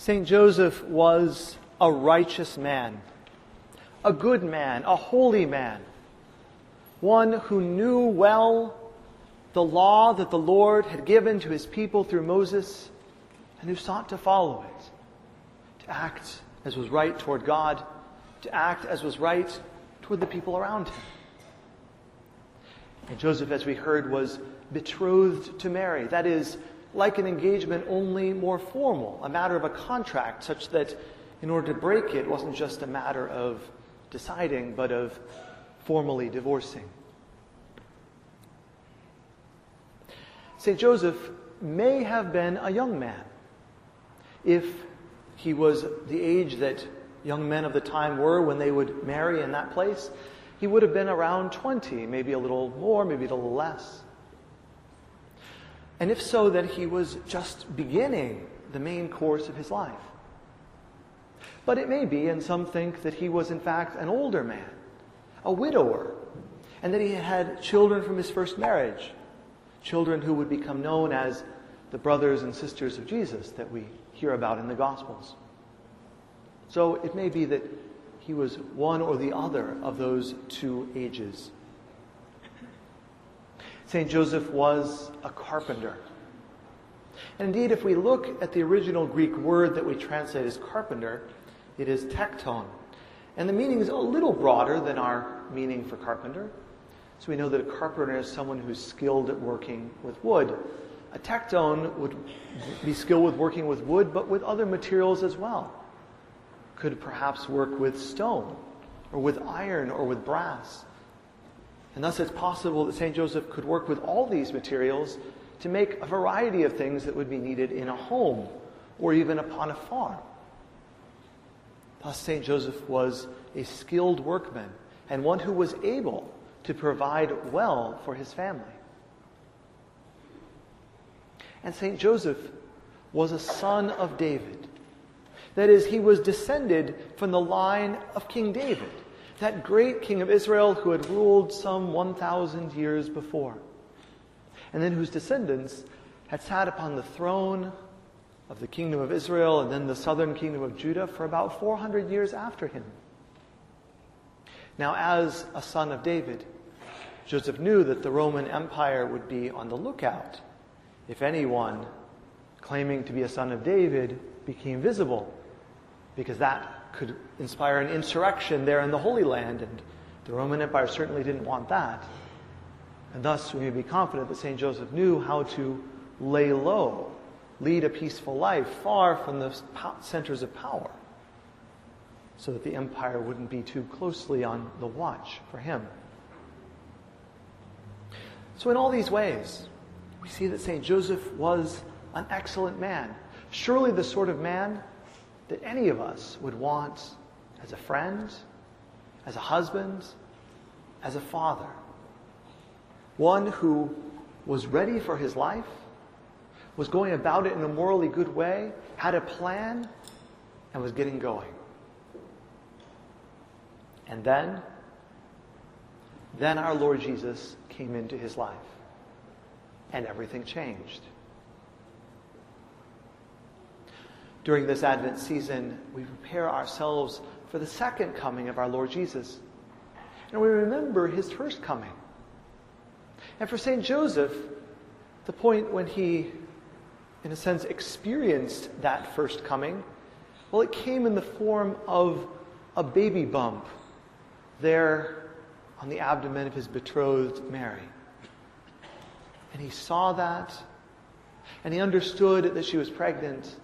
St. Joseph was a righteous man, a good man, a holy man, one who knew well the law that the Lord had given to his people through Moses, and who sought to follow it, to act as was right toward God, to act as was right toward the people around him. And Joseph, as we heard, was betrothed to Mary. That is, like an engagement, only more formal, a matter of a contract, such that in order to break it wasn't just a matter of deciding, but of formally divorcing. St. Joseph may have been a young man, if he was the age that young men of the time were when they would marry in that place. He would have been around 20, maybe a little more, maybe a little less. And if so, then he was just beginning the main course of his life. But it may be, and some think, that he was in fact an older man, a widower, and that he had children from his first marriage, children who would become known as the brothers and sisters of Jesus that we hear about in the Gospels. So it may be that he was one or the other of those two ages. St. Joseph was a carpenter. And indeed, if we look at the original Greek word that we translate as carpenter, it is tekton. And the meaning is a little broader than our meaning for carpenter. So we know that a carpenter is someone who's skilled at working with wood. A tekton would be skilled with working with wood, but with other materials as well. Could perhaps work with stone, or with iron, or with brass. And thus it's possible that St. Joseph could work with all these materials to make a variety of things that would be needed in a home or even upon a farm. Thus St. Joseph was a skilled workman and one who was able to provide well for his family. And St. Joseph was a son of David. That is, he was descended from the line of King David, that great king of Israel who had ruled some 1,000 years before, and then whose descendants had sat upon the throne of the kingdom of Israel and then the southern kingdom of Judah for about 400 years after him. Now, as a son of David, Joseph knew that the Roman Empire would be on the lookout if anyone claiming to be a son of David became visible, because that could inspire an insurrection there in the Holy Land, and the Roman Empire certainly didn't want that. And thus we may be confident that St. Joseph knew how to lay low, lead a peaceful life far from the centers of power, so that the empire wouldn't be too closely on the watch for him. So in all these ways, we see that St. Joseph was an excellent man, surely the sort of man that any of us would want as a friend, as a husband, as a father. One who was ready for his life, was going about it in a morally good way, had a plan, and was getting going. And then our Lord Jesus came into his life, and everything changed. During this Advent season, we prepare ourselves for the second coming of our Lord Jesus, and we remember his first coming. And for St. Joseph, the point when he, in a sense, experienced that first coming, well, it came in the form of a baby bump there on the abdomen of his betrothed Mary. And he saw that, and he understood that she was pregnant.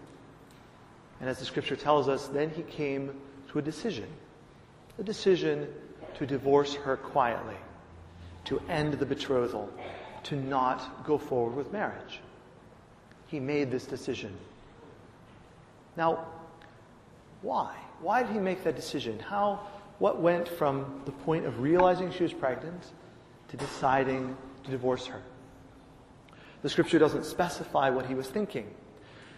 And as the Scripture tells us, then he came to a decision to divorce her quietly, to end the betrothal, to not go forward with marriage. He made this decision. Now, why? Why did he make that decision? What went from the point of realizing she was pregnant to deciding to divorce her? The Scripture doesn't specify what he was thinking.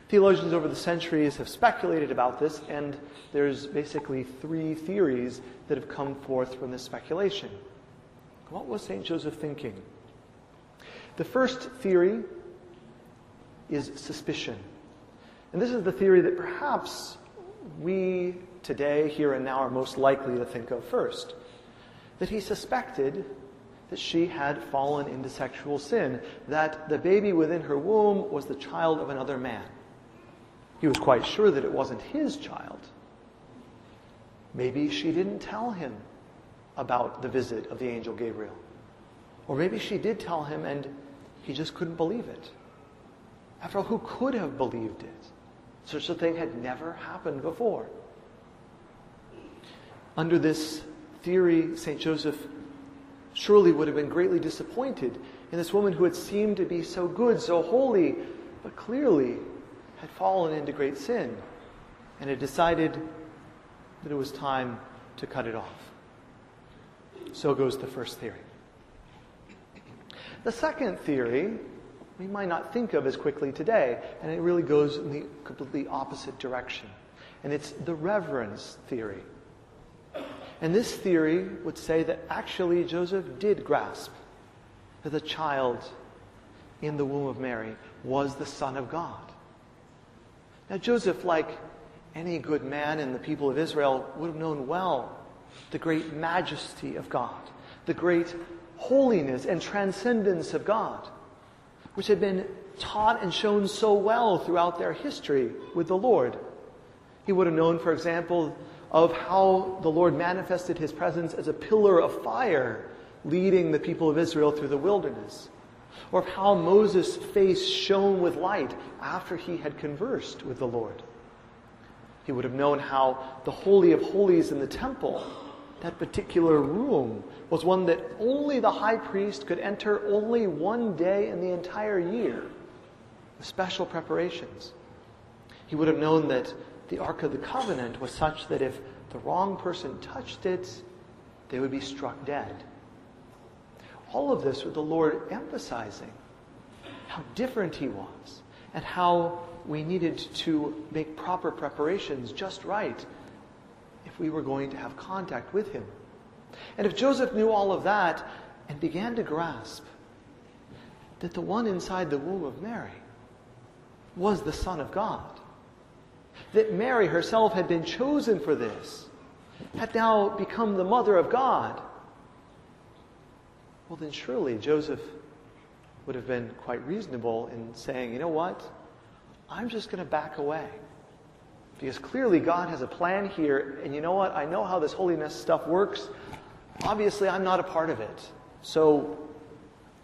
Theologians over the centuries have speculated about this, and there's basically three theories that have come forth from this speculation. What was St. Joseph thinking? The first theory is suspicion. And this is the theory that perhaps we today, here and now, are most likely to think of first. That he suspected that she had fallen into sexual sin, that the baby within her womb was the child of another man. He was quite sure that it wasn't his child. Maybe she didn't tell him about the visit of the angel Gabriel. Or maybe she did tell him and he just couldn't believe it. After all, who could have believed it? Such a thing had never happened before. Under this theory, St. Joseph surely would have been greatly disappointed in this woman who had seemed to be so good, so holy, but clearly had fallen into great sin and had decided that it was time to cut it off. So goes the first theory. The second theory we might not think of as quickly today, and it really goes in the completely opposite direction. And it's the reverence theory. And this theory would say that actually Joseph did grasp that the child in the womb of Mary was the Son of God. Now Joseph, like any good man in the people of Israel, would have known well the great majesty of God, the great holiness and transcendence of God, which had been taught and shown so well throughout their history with the Lord. He would have known, for example, of how the Lord manifested his presence as a pillar of fire leading the people of Israel through the wilderness, or of how Moses' face shone with light after he had conversed with the Lord. He would have known how the Holy of Holies in the temple, that particular room, was one that only the high priest could enter only one day in the entire year, with special preparations. He would have known that the Ark of the Covenant was such that if the wrong person touched it, they would be struck dead. All of this with the Lord emphasizing how different he was and how we needed to make proper preparations just right if we were going to have contact with him. And if Joseph knew all of that and began to grasp that the one inside the womb of Mary was the Son of God, that Mary herself had been chosen for this, had now become the mother of God, well then surely Joseph would have been quite reasonable in saying, you know what, I'm just going to back away. Because clearly God has a plan here, and you know what, I know how this holiness stuff works. Obviously I'm not a part of it. So,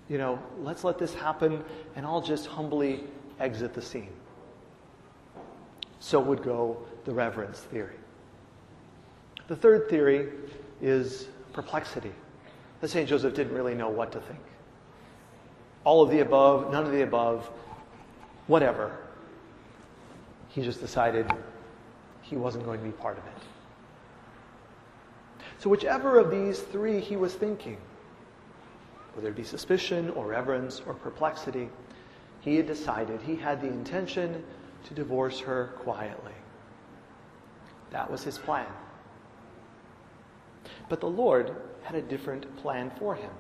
let's let this happen, and I'll just humbly exit the scene. So would go the reverence theory. The third theory is perplexity. That St. Joseph didn't really know what to think. All of the above, none of the above, whatever. He just decided he wasn't going to be part of it. So whichever of these three he was thinking, whether it be suspicion or reverence or perplexity, he had decided, he had the intention to divorce her quietly. That was his plan. But the Lord had a different plan for him.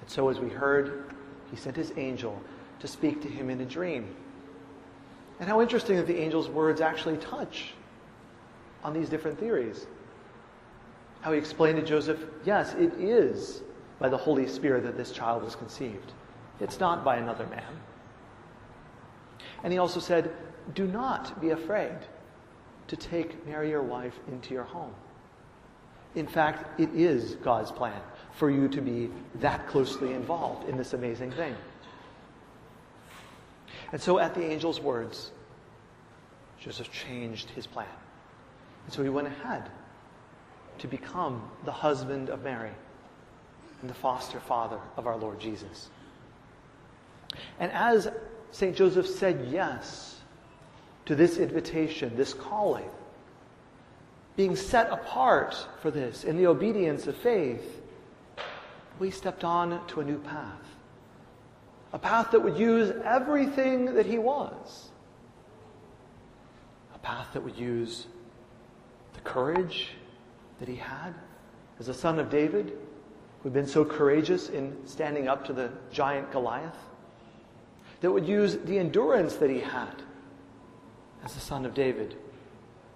And so as we heard, he sent his angel to speak to him in a dream. And how interesting that the angel's words actually touch on these different theories. How he explained to Joseph, yes, it is by the Holy Spirit that this child was conceived. It's not by another man. And he also said, do not be afraid to take Mary, your wife, into your home. In fact, it is God's plan for you to be that closely involved in this amazing thing. And so at the angel's words, Joseph changed his plan. And so he went ahead to become the husband of Mary and the foster father of our Lord Jesus. And as St. Joseph said yes to this invitation, this calling, being set apart for this in the obedience of faith, we stepped on to a new path. A path that would use everything that he was. A path that would use the courage that he had as a son of David, who had been so courageous in standing up to the giant Goliath. That would use the endurance that he had as the son of David,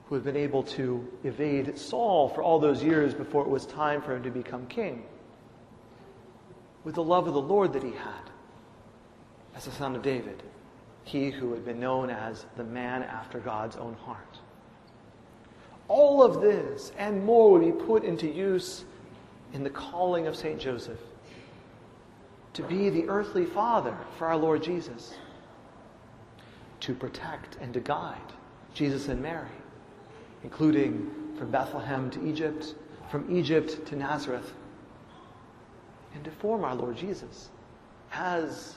who had been able to evade Saul for all those years before it was time for him to become king, with the love of the Lord that he had as the son of David, he who had been known as the man after God's own heart. All of this and more would be put into use in the calling of St. Joseph to be the earthly father for our Lord Jesus, to protect and to guide Jesus and Mary, including from Bethlehem to Egypt, from Egypt to Nazareth, and to form our Lord Jesus as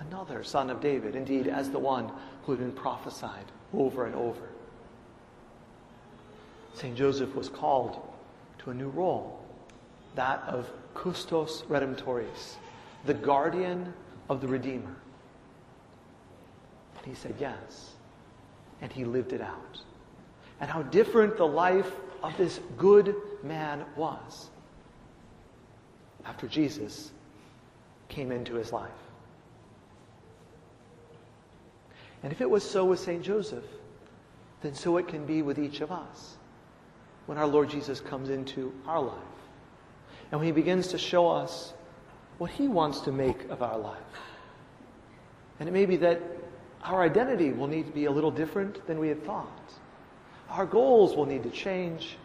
another son of David, indeed as the one who had been prophesied over and over. St. Joseph was called to a new role, that of custos redemptoris, the guardian of the Redeemer. And he said yes, and he lived it out. And how different the life of this good man was after Jesus came into his life. And if it was so with St. Joseph, then so it can be with each of us when our Lord Jesus comes into our life and when he begins to show us what he wants to make of our life. And it may be that our identity will need to be a little different than we had thought. Our goals will need to change.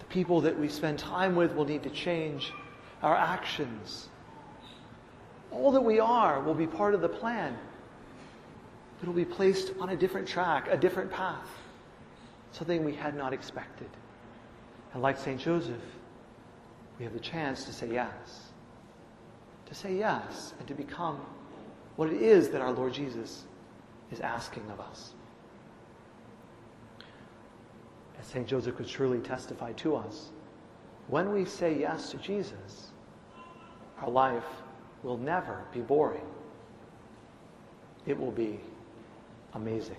The people that we spend time with will need to change. Our actions, all that we are, will be part of the plan. It will be placed on a different track, a different path, something we had not expected. And like St. Joseph, we have the chance to say yes, and to become what it is that our Lord Jesus is asking of us. As St. Joseph could surely testify to us, when we say yes to Jesus, our life will never be boring. It will be amazing.